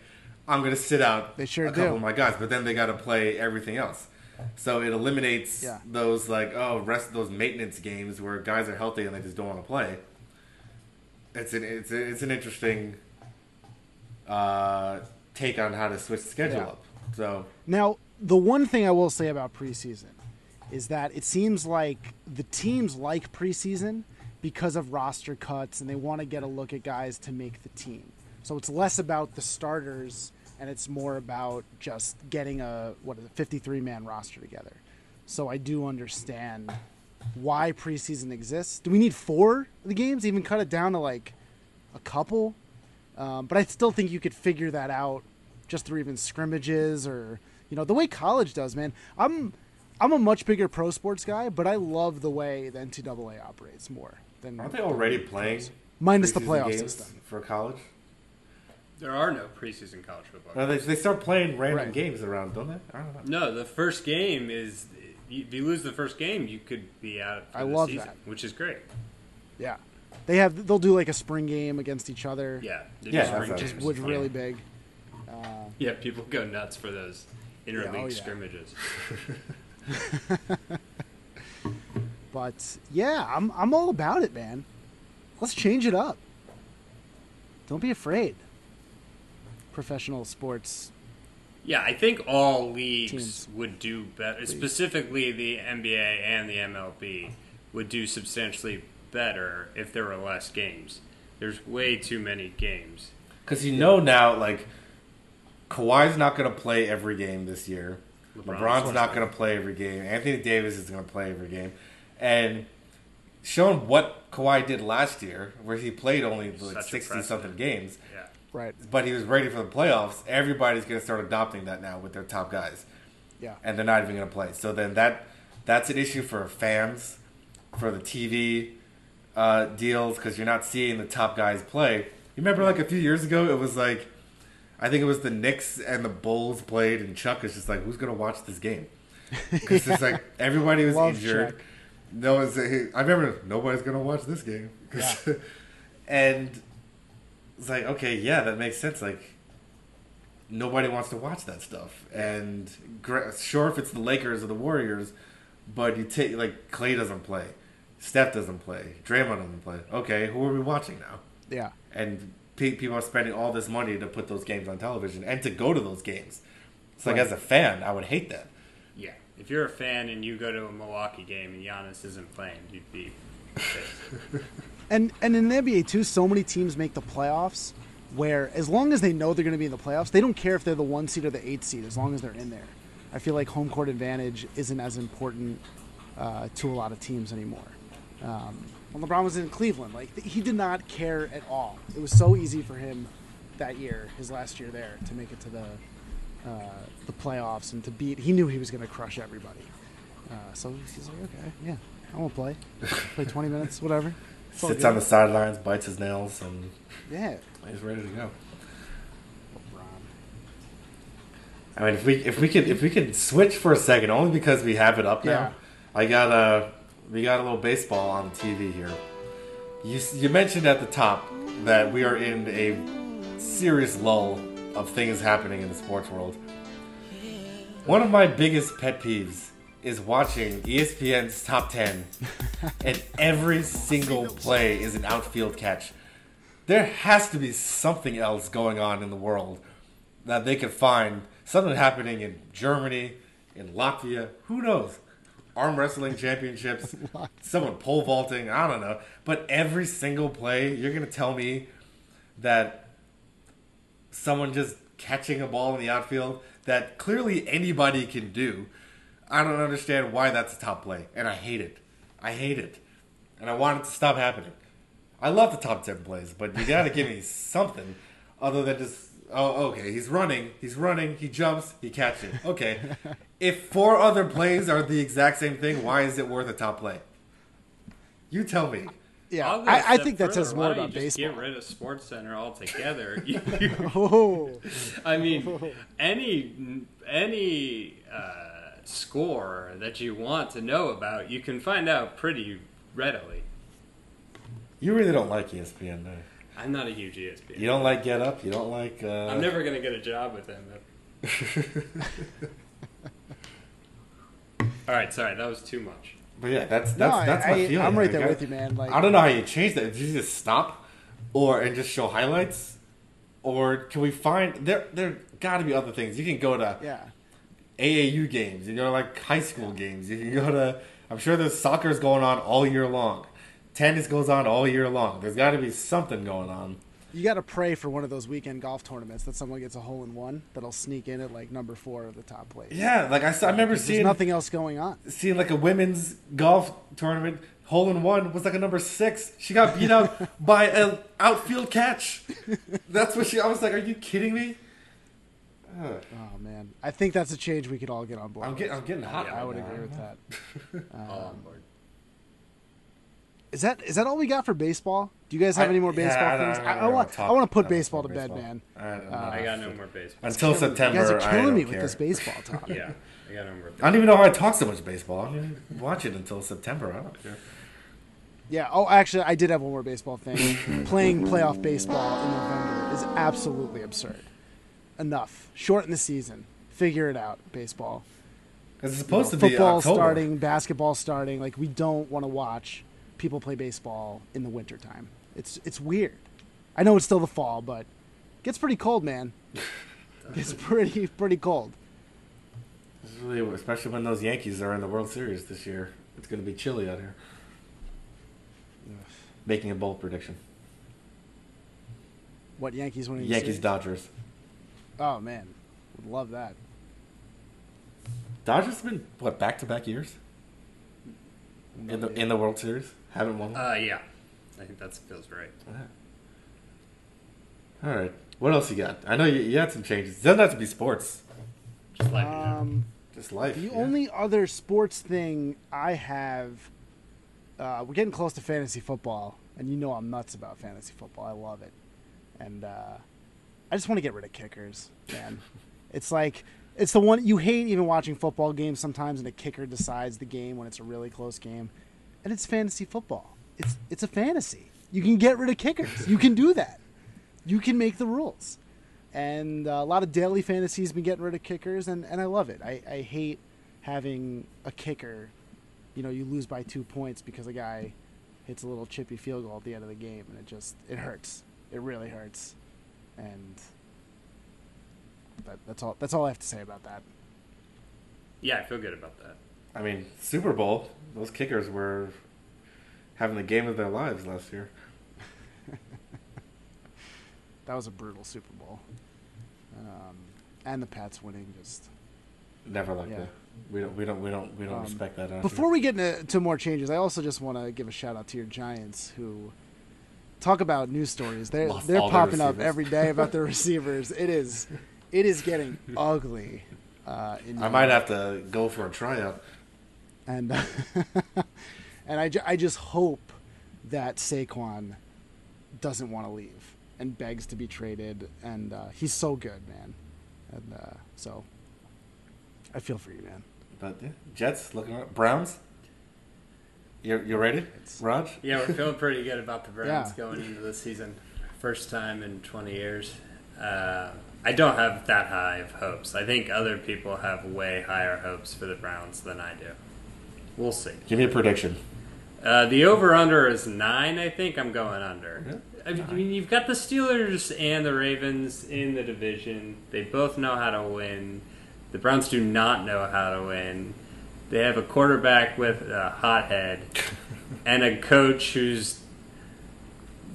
I'm going to sit out they sure a couple do. of my guys, but then they got to play everything else. So it eliminates yeah. those like oh rest those maintenance games where guys are healthy and they just don't want to play. It's an it's a, it's an interesting uh, take on how to switch the schedule yeah. up. So now the one thing I will say about preseason is that it seems like the teams like preseason because of roster cuts and they want to get a look at guys to make the team. So it's less about the starters. And it's more about just getting a what is a fifty-three man roster together. So I do understand why preseason exists. Do we need four of the games? Even cut it down to like a couple? Um, but I still think you could figure that out just through even scrimmages or you know the way college does, man. I'm I'm a much bigger pro sports guy, but I love the way the N C double A operates more than. Aren't they already playing? Minus the playoff system for college. There are no preseason college football. No, they, they start playing random right. games around, don't they? I don't know. No, the first game is. If you lose the first game, you could be out for I the love season, that. Which is great. Yeah, they have. They'll do like a spring game against each other. Yeah, yeah, which is really big. Uh, yeah, people go nuts for those interleague yeah, oh, yeah. scrimmages. But yeah, I'm I'm all about it, man. Let's change it up. Don't be afraid. Professional sports. Yeah, I think all leagues teams. Would do better. Please. Specifically, the N B A and the M L B would do substantially better if there were less games. There's way too many games. Because you know now, like, Kawhi's not going to play every game this year. LeBron's, LeBron's not going to play every game. Anthony Davis is going to play every game. And showing what Kawhi did last year, where he played only like sixty-something games. Yeah. Right. But he was ready for the playoffs. Everybody's going to start adopting that now with their top guys. Yeah. And they're not even going to play. So then that that's an issue for fans, for the T V uh, deals, because you're not seeing the top guys play. You remember like a few years ago, it was like, I think it was the Knicks and the Bulls played, and Chuck is just like, who's going to watch this game? Because yeah. it's like everybody was Love injured. Chuck. No one's, I remember nobody's going to watch this game. Yeah. And... It's like, okay, yeah, that makes sense. Like, nobody wants to watch that stuff. And sure, if it's the Lakers or the Warriors, but you take, like, Clay doesn't play. Steph doesn't play. Draymond doesn't play. Okay, who are we watching now? Yeah. And pe- people are spending all this money to put those games on television and to go to those games. It's like, right. as a fan, I would hate that. Yeah. If you're a fan and you go to a Milwaukee game and Giannis isn't playing, you'd be pissed. And and in the N B A, too, so many teams make the playoffs where as long as they know they're going to be in the playoffs, they don't care if they're the one seed or the eight seed as long as they're in there. I feel like home court advantage isn't as important uh, to a lot of teams anymore. Um, when LeBron was in Cleveland, like he did not care at all. It was so easy for him that year, his last year there, to make it to the, uh, the playoffs and to beat. He knew he was going to crush everybody. Uh, so he's like, okay, yeah, I won't play. Play twenty minutes, whatever. Sits on the sidelines, bites his nails, and yeah, he's ready to go. I mean, if we if we could if we could switch for a second, only because we have it up now. Yeah. I got a we got a little baseball on the T V here. You you mentioned at the top that we are in a serious lull of things happening in the sports world. One of my biggest pet peeves is watching E S P N's top ten, and every single play is an outfield catch. There has to be something else going on in the world that they could find. Something happening in Germany, in Latvia, who knows? Arm wrestling championships, someone pole vaulting, I don't know. But every single play, you're going to tell me that someone just catching a ball in the outfield that clearly anybody can do. I don't understand why that's a top play, and I hate it. I hate it, and I want it to stop happening. I love the top ten plays, but you gotta give me something other than just, oh, okay, he's running, he's running, he jumps, he catches. Okay, if four other plays are the exact same thing, why is it worth a top play? You tell me. Yeah, I, I think that says more about baseball. Just get rid of SportsCenter altogether. you, oh. I mean, oh. any any. Uh, score that you want to know about, you can find out pretty readily. You really don't like E S P N, though. I'm not a huge E S P N. You don't like Get Up? You don't like... Uh... I'm never going to get a job with them. All right, sorry, that was too much. But yeah, that's that's, no, that's I, my I, feeling. I'm right there I, with you, man. Like, I don't know how you change that. Did you just stop or and just show highlights? Or can we find... There there got to be other things. You can go to... Yeah. A A U games, you know, like high school games. You can go to, I'm sure there's soccer's going on all year long. Tennis goes on all year long. There's got to be something going on. You got to pray for one of those weekend golf tournaments that someone gets a hole in one that'll sneak in at like number four of the top place. Yeah, like I, saw, I remember seeing nothing else going on. Seeing like a women's golf tournament hole in one was like a number six. She got beat up by an outfield catch. That's what she. I was like, are you kidding me? Huh. Oh man, I think that's a change we could all get on board. I'm, get, I'm getting hot. I, right I would now. agree with that. um, oh, Lord. Is that is that all we got for baseball? Do you guys have I, any more baseball yeah, things? I, I, I, I want I want to put baseball to baseball. bed, man. I, uh, I got no more baseball until September. You guys are killing me care. with this baseball talk. yeah, I got no more. Baseball. I don't even know how I talk so much baseball. Watch it until September. I don't care. Yeah. Oh, actually, I did have one more baseball thing. Playing playoff baseball in November is absolutely absurd. Enough. Shorten the season. Figure it out, baseball. Because it's supposed you know, to be football October. starting, basketball starting. Like, we don't want to watch people play baseball in the wintertime. It's it's weird. I know it's still the fall, but it gets pretty cold, man. It's pretty pretty cold. It's really, especially when those Yankees are in the World Series this year. It's going to be chilly out here. Making a bold prediction. What, Yankees winning? Yankees, Dodgers. Oh, man. Would love that. Dodgers have been, what, back-to-back years? In the in the World Series? Haven't won? Uh, yeah. I think that feels right. All right. What else you got? I know you, you had some changes. It doesn't have to be sports. Just life. Um, Just life. The yeah. only other sports thing I have, uh, we're getting close to fantasy football, and you know I'm nuts about fantasy football. I love it. And, uh... I just want to get rid of kickers, man. It's like, it's the one you hate even watching football games sometimes, and a kicker decides the game when it's a really close game. And it's fantasy football. It's it's a fantasy. You can get rid of kickers. You can do that. You can make the rules. And uh, a lot of daily fantasy has been getting rid of kickers, and, and I love it. I, I hate having a kicker. You know, you lose by two points because a guy hits a little chippy field goal at the end of the game, and it just, it hurts. It really hurts. And that, that's all. That's all I have to say about that. Yeah, I feel good about that. I mean, Super Bowl. Those kickers were having the game of their lives last year. That was a brutal Super Bowl. Um, and the Pats winning just never like yeah. that. We don't. We don't. We don't. We don't um, respect that. Before here. we get into to more changes, I also just want to give a shout out to your Giants who. Talk about news stories. They're Lost they're popping up every day about their receivers. It is, it is getting ugly. Uh, in I might have to go for a tryout. And uh, and I, ju- I just hope that Saquon doesn't want to leave and begs to be traded. And uh, he's so good, man. And uh, so I feel for you, man. But yeah, Jets looking up Browns. You you ready, Raj? Yeah, we're feeling pretty good about the Browns yeah. going into this season. First time in twenty years. Uh, I don't have that high of hopes. I think other people have way higher hopes for the Browns than I do. We'll see. Give me a prediction. Uh, the over-under is nine, I think. I'm going under. Yeah. I mean, you've got the Steelers and the Ravens in the division. They both know how to win. The Browns do not know how to win. They have a quarterback with a hot head and a coach who's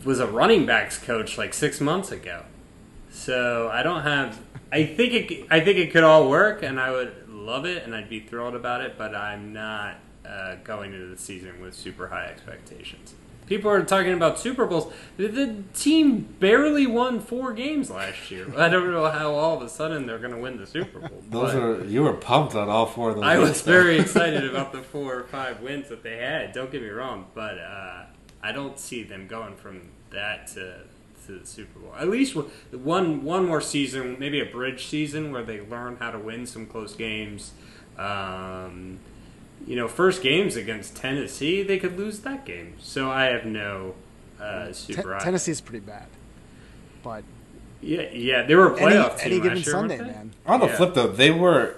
was a running backs coach like six months ago. So I don't have. I think it. I think it could all work, and I would love it, and I'd be thrilled about it. But I'm not uh, going into the season with super high expectations. People are talking about Super Bowls. The, the team barely won four games last year. I don't know how all of a sudden they're going to win the Super Bowl. Those are you were pumped on all four of those. I was very excited about the four or five wins that they had. Don't get me wrong, but uh, I don't see them going from that to to the Super Bowl. At least one one more season, maybe a bridge season where they learn how to win some close games. Um, You know, first game's against Tennessee, they could lose that game. So I have no uh, super. T- Tennessee's pretty bad, but yeah, yeah, they were a playoff any, team any given last year, Sunday, man. On the yeah. flip, though, they were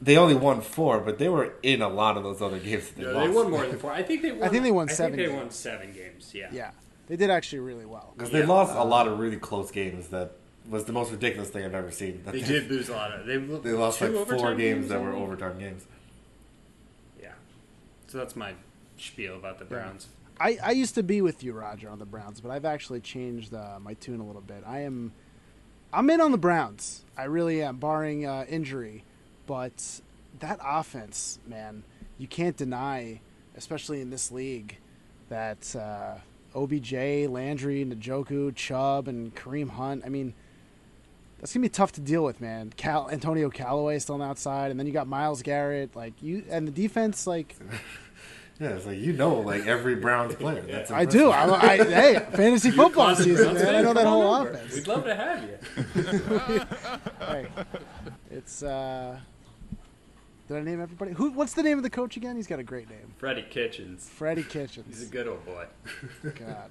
they only won four, but they were in a lot of those other games. That they, no, lost. They won more than four. I think they. Won, I think they won I seven. I think they games. won seven games. Yeah, yeah, they did actually really well because yeah. they lost um, a lot of really close games. That was the most ridiculous thing I've ever seen. They, they did lose a lot of. They, they lost like four games, games that were overtime games. So that's my spiel about the Browns. I, I used to be with you, Roger, on the Browns, but I've actually changed uh, my tune a little bit. I am, I'm in on the Browns. I really am, barring uh, injury. But that offense, man, you can't deny, especially in this league, that uh, O B J, Landry, Njoku, Chubb, and Kareem Hunt. I mean, that's gonna be tough to deal with, man. Cal Antonio Callaway is still on the outside, and then you got Miles Garrett, like you and the defense, like. Yeah, it's like you know, like every Browns player. That's I do. I, I, hey, fantasy football season, man. I know that whole over. offense. We'd love to have you. Right. It's. uh Did I name everybody? Who? What's the name of the coach again? He's got a great name. Freddie Kitchens. Freddie Kitchens. He's a good old boy. God,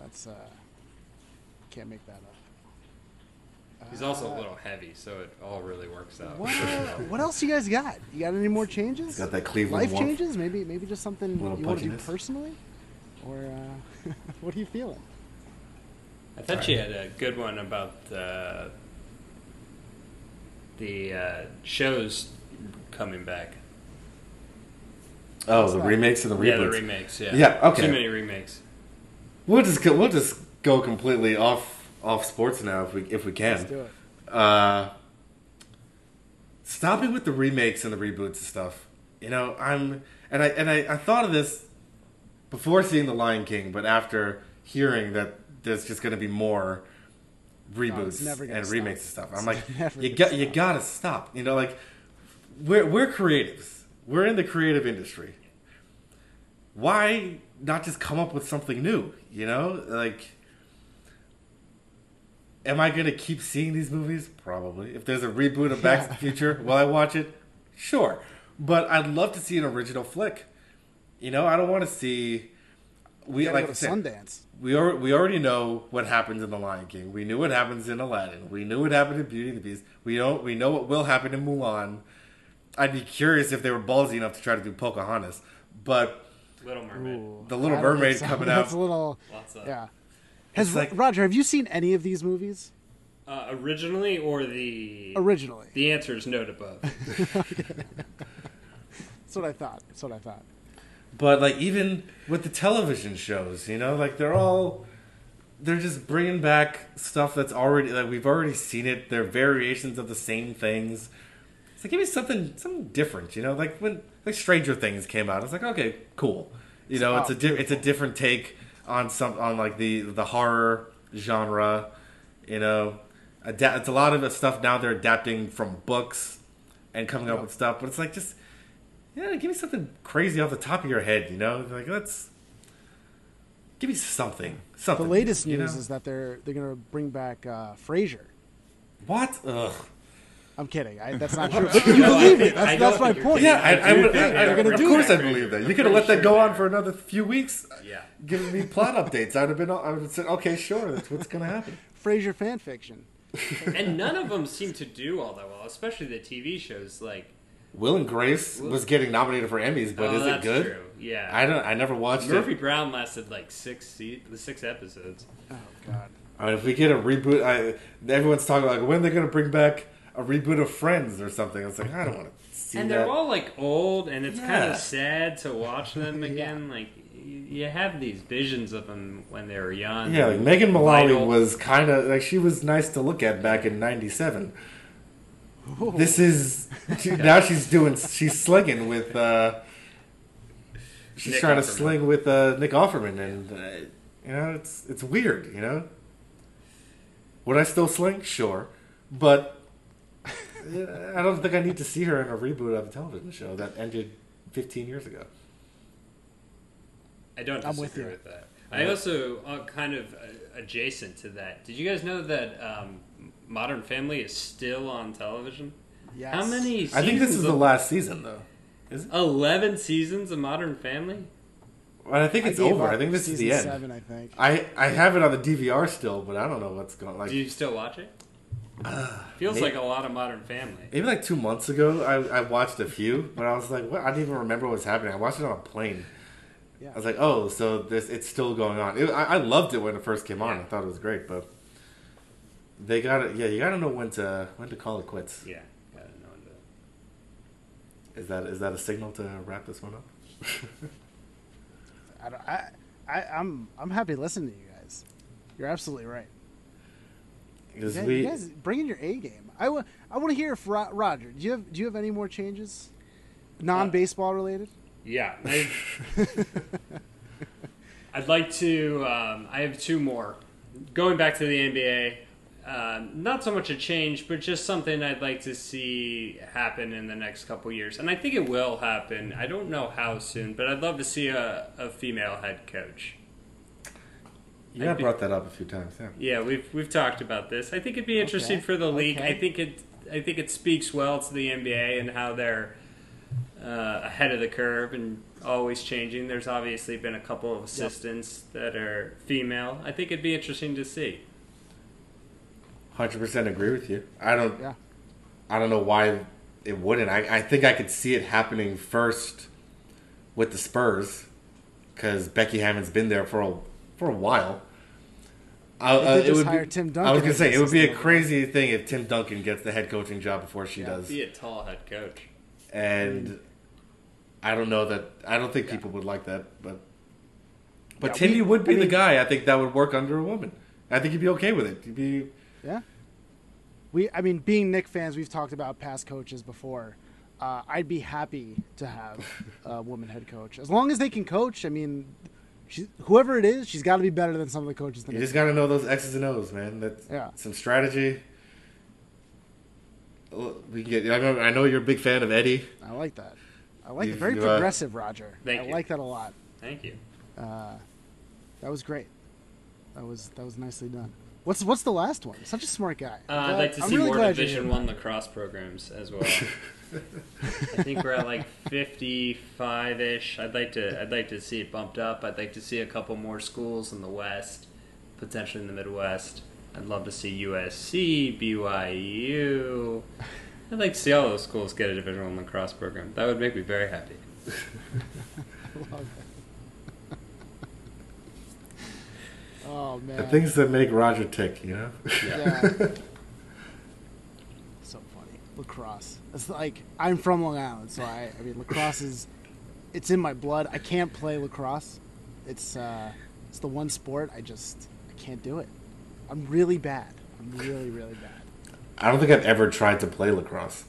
that's. uh Can't make that up. He's also uh, a little heavy, so it all really works out. What, what else you guys got? You got any more changes? He's got that Cleveland life warmth. Changes? Maybe, maybe just something you punkiness. want to do personally, or uh, what are you feeling? I thought all you right. had a good one about uh, the uh, shows coming back. Oh, What's the that? remakes and the remakes. Yeah, the remakes. Yeah. Yeah. Okay. Too many remakes. We'll just go, we'll just go completely off. Off sports now, if we if we can. Let's do it. Uh, stopping with the remakes and the reboots and stuff. You know, I'm and I and I, I thought of this before seeing The Lion King, but after hearing that there's just going to be more reboots no, and stop. remakes and stuff, I'm it's like, you got you got to stop. You know, like we're we're creatives. We're in the creative industry. Why not just come up with something new? You know, like. Am I going to keep seeing these movies? Probably. If there's a reboot of Back to the Future, will I watch it? Sure. But I'd love to see an original flick. You know, I don't want to see... We like to Sundance. We, are, we already know what happens in The Lion King. We knew what happens in Aladdin. We knew what happened in Beauty and the Beast. We don't. We know what will happen in Mulan. I'd be curious if they were ballsy enough to try to do Pocahontas. But... Little Mermaid. Ooh, the Little Mermaid so. coming out. That's a little... Lots of... Yeah. Has like, Roger, have you seen any of these movies? Uh, originally or the... Originally. The answer is no to both. That's what I thought. That's what I thought. But, like, even with the television shows, you know, like, they're all... They're just bringing back stuff that's already... Like, we've already seen it. They're variations of the same things. It's like, give me something something different, you know? Like, when like Stranger Things came out, I was like, okay, cool. You know, oh, it's a di- it's a different take... On some, on like the the horror genre, you know, adapt, it's a lot of the stuff now they're adapting from books and coming oh. up with stuff. But it's like just, yeah, give me something crazy off the top of your head, you know. Like let's give me something. Something. The latest news you know? is that they're they're gonna bring back uh, Frasier. What? Ugh. I'm kidding. I, that's not true. You no, believe think, it. That's, that's my point. Yeah, I, I would. I, I, I, of course, I believe that. You could have let sure that go on for another few weeks. Yeah. Giving me plot updates, I would have been. I would have said, okay, sure, that's what's going to happen. Frasier fan fiction. And none of them seem to do all that well, especially the T V shows like. Will and Grace Will. was getting nominated for Emmys, but oh, is it good? That's true. Yeah. I don't. I never watched Murphy it. Murphy Brown lasted like six se- six episodes. Oh God. I mean, if we get a reboot, I, everyone's talking like when they're going to bring back. A reboot of Friends or something. I was like, I don't want to see that. And they're that. all like old, and it's yeah. kind of sad to watch them again. Yeah. Like you have these visions of them when they were young. Yeah, like Megan Mullally was kind of like she was nice to look at back in ninety-seven. Ooh. This is she, now she's doing she's slinging with uh, she's Nick trying Offerman. to sling with uh, Nick Offerman, and uh, you know it's it's weird. You know, would I still sling? Sure, but. I don't think I need to see her in a reboot of a television show that ended fifteen years ago. I don't disagree I'm with, you. with that. I also uh, kind of uh, adjacent to that. Did you guys know that um, Modern Family is still on television? Yes. How many seasons? I think this is the last season, though. Is it? eleven seasons of Modern Family? Well, I think it's I over. I think this is the end. Seven, I think. I, I have it on the D V R still, but I don't know what's going on. Like, do you still watch it? Uh, Feels maybe, like a lot of Modern Family. Maybe like two months ago, I, I watched a few, but I was like, what? I didn't even remember what was happening. I watched it on a plane. Yeah. I was like, oh, so this it's still going on. It, I, I loved it when it first came on. Yeah. I thought it was great, but they got to yeah, you got to know when to when to call it quits. Yeah, got to know when to. Is that is that a signal to wrap this one up? I, don't, I I I'm I'm happy listening to you guys. You're absolutely right. Yeah, we, you guys bring in your A game. I, w- I want to hear if Ro- Roger. Do you have do you have any more changes, non baseball related? Yeah, I, I'd like to. Um, I have two more. Going back to the N B A, Uh, not so much a change, but just something I'd like to see happen in the next couple years. And I think it will happen. I don't know how soon, but I'd love to see a, a female head coach. Yeah, I brought that up a few times. Yeah, yeah, we've we've talked about this. I think it'd be interesting okay. for the league. Okay. I think it I think it speaks well to the N B A and how they're uh, ahead of the curve and always changing. There's obviously been a couple of assistants yep. that are female. I think it'd be interesting to see. one hundred percent agree with you. I don't. Yeah. I don't know why it wouldn't. I, I think I could see it happening first with the Spurs because Becky Hammond's been there for a. For a while, I, uh, it would hire be, Tim Duncan. I was gonna say it would be a crazy thing if Tim Duncan gets the head coaching job before she yeah, does. Be a tall head coach, and I don't know that I don't think yeah. people would like that, but but yeah, Timmy we, would be I mean, the guy. I think that would work under a woman. I think he'd be okay with it. He'd be yeah. We, I mean, being Knicks fans, we've talked about past coaches before. Uh, I'd be happy to have a woman head coach as long as they can coach. I mean. She's, whoever it is, she's got to be better than some of the coaches. You just got to know those X's and O's, man. That's yeah. some strategy. We can get. I know, I know you're a big fan of Eddie. I like that. I like you, it. Very you, uh, progressive, Roger. Thank I you. like that a lot. Thank you. Uh, that was great. That was that was nicely done. What's what's the last one? Such a smart guy. Uh, I'd like to I'm see really more Division One lacrosse programs as well. I think we're at like fifty-five ish. I'd like to. I'd like to see it bumped up. I'd like to see a couple more schools in the West, potentially in the Midwest. I'd love to see U S C, B Y U. I'd like to see all those schools get a Division One lacrosse program. That would make me very happy. I love it. Oh, man. The things that make Roger tick, you know? Yeah. yeah. So funny. Lacrosse. It's like, I'm from Long Island, so I, I mean, lacrosse is, it's in my blood. I can't play lacrosse. It's uh, it's the one sport I just, I can't do it. I'm really bad. I'm really, really bad. I don't think I've ever tried to play lacrosse.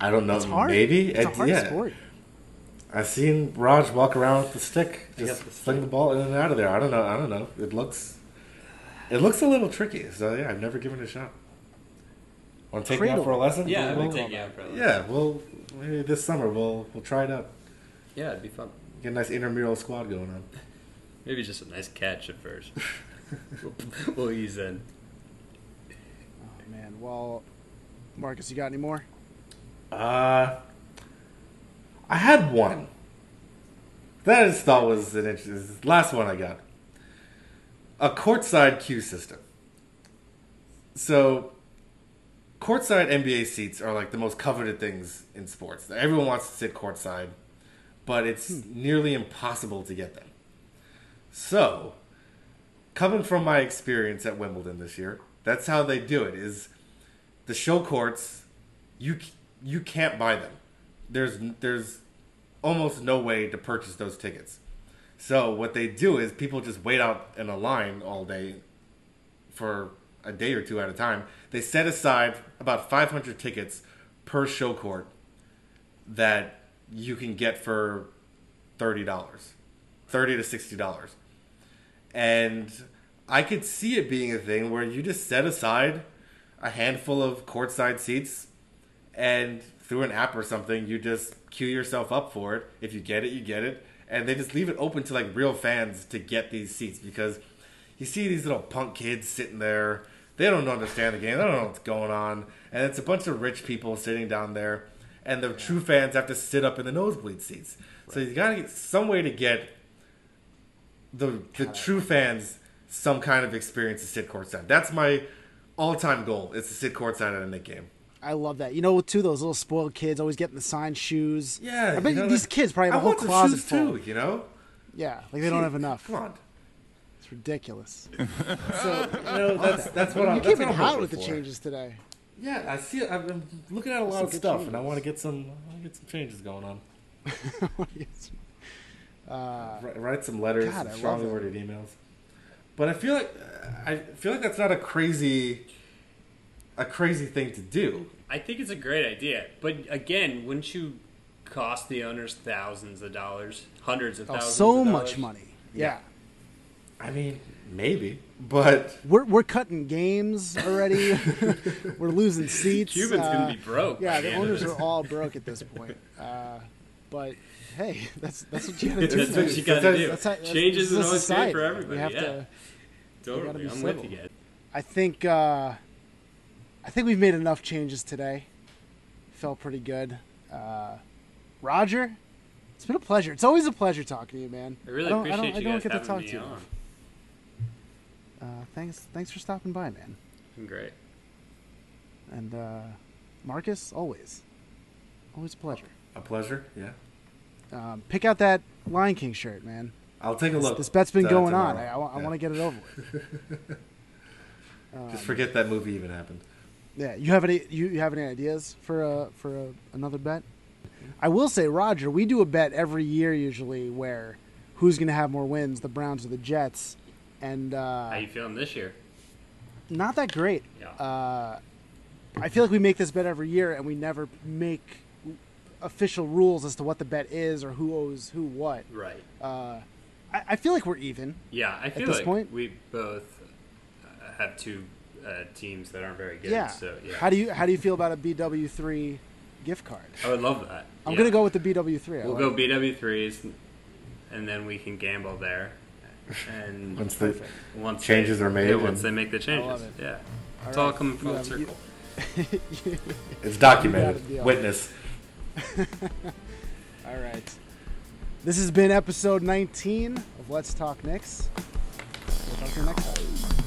I don't know. It's hard. Maybe? It's I, a hard yeah. sport. I've seen Raj walk around with the stick, just yep, the fling stick. the ball in and out of there. I don't know. I don't know. It looks, it looks a little tricky. So yeah, I've never given it a shot. Want to take Cradle. me out for a lesson? Yeah, we'll, I we'll, take you out for a lesson. Yeah, we'll maybe this summer we'll we'll try it out. Yeah, it'd be fun. Get a nice intramural squad going on. Maybe just a nice catch at first. we'll, we'll ease in. Oh man, well, Marcus, you got any more? Uh. I had one. That I just thought was an interesting. Last one I got. A courtside queue system. So, courtside N B A seats are like the most coveted things in sports. Everyone wants to sit courtside, but it's hmm. nearly impossible to get them. So, coming from my experience at Wimbledon this year, that's how they do it. Is the show courts, you you can't buy them. There's there's almost no way to purchase those tickets. So what they do is people just wait out in a line all day for a day or two at a time. They set aside about five hundred tickets per show court that you can get for thirty dollars, thirty to sixty dollars. And I could see it being a thing where you just set aside a handful of courtside seats and through an app or something, you just queue yourself up for it. If you get it, you get it. And they just leave it open to, like, real fans to get these seats because you see these little punk kids sitting there. They don't understand the game. They don't know what's going on. And it's a bunch of rich people sitting down there. And the true fans have to sit up in the nosebleed seats. Right. So you got to get some way to get the the true fans some kind of experience to sit courtside. That's my all-time goal is to sit courtside at a Knicks game. I love that. You know, too, those little spoiled kids always getting the signed shoes. Yeah. I bet you know, these like, kids probably have a I whole want the closet shoes full. too, you know? Yeah, like they Gee, don't have enough. Come on. It's ridiculous. so, you know, that's, that's what I'm hoping for. You keep it hot with the changes today. Yeah, I see. I've been looking at a lot of stuff, changes. and I want to get some I want to get some changes going on. uh, write, write some letters, God, some strongly worded emails. But I feel like I feel like that's not a crazy... a crazy thing to do. I think it's a great idea. But again, wouldn't you cost the owners thousands of dollars, hundreds of oh, thousands so of dollars? So much money. Yeah. yeah. I mean, Maybe, but we're we're cutting games already. We're losing seats. Cuban's uh, gonna be broke. Yeah, the owners are all broke at this point. Uh, but hey, that's that's what you gotta do. That's what you gotta that's, do. That's, that's, that's, Changes is always good for everybody. We have yeah. to, totally, I'm civil. with you guys. I think uh, I think we've made enough changes today. Felt pretty good. Uh, Roger, it's been a pleasure. It's always a pleasure talking to you, man. I really I appreciate I don't, you guys I don't get to talk to you. On. Uh, thanks, thanks for stopping by, man. Great. And uh, Marcus, always, always a pleasure. A pleasure, yeah. Um, pick out that Lion King shirt, man. I'll take a this, look. This bet's been uh, going tomorrow. on. I, I, I yeah. want to get it over with. um, Just forget that movie even happened. Yeah, you have any? You, you have any ideas for a, for a, another bet? I will say, Roger, we do a bet every year usually where who's going to have more wins, the Browns or the Jets. And, uh, how you feeling this year? Not that great. Yeah. Uh, I feel like we make this bet every year, and we never make official rules as to what the bet is or who owes who what. Right. Uh, I, I feel like we're even. Yeah, I feel at this like point. we both have two uh, teams that aren't very good. Yeah. So, yeah. How do you how do you feel about a B W three gift card? I would love that. I'm yeah. gonna go with the B W three. We'll like go B W threes, and then we can gamble there. And once the once changes they, are made, yeah, once they make the changes, it. yeah, all it's right. all coming full um, circle. You, you, it's documented. Witness. All right, this has been episode nineteen of Let's Talk Knicks. We'll talk to you next time.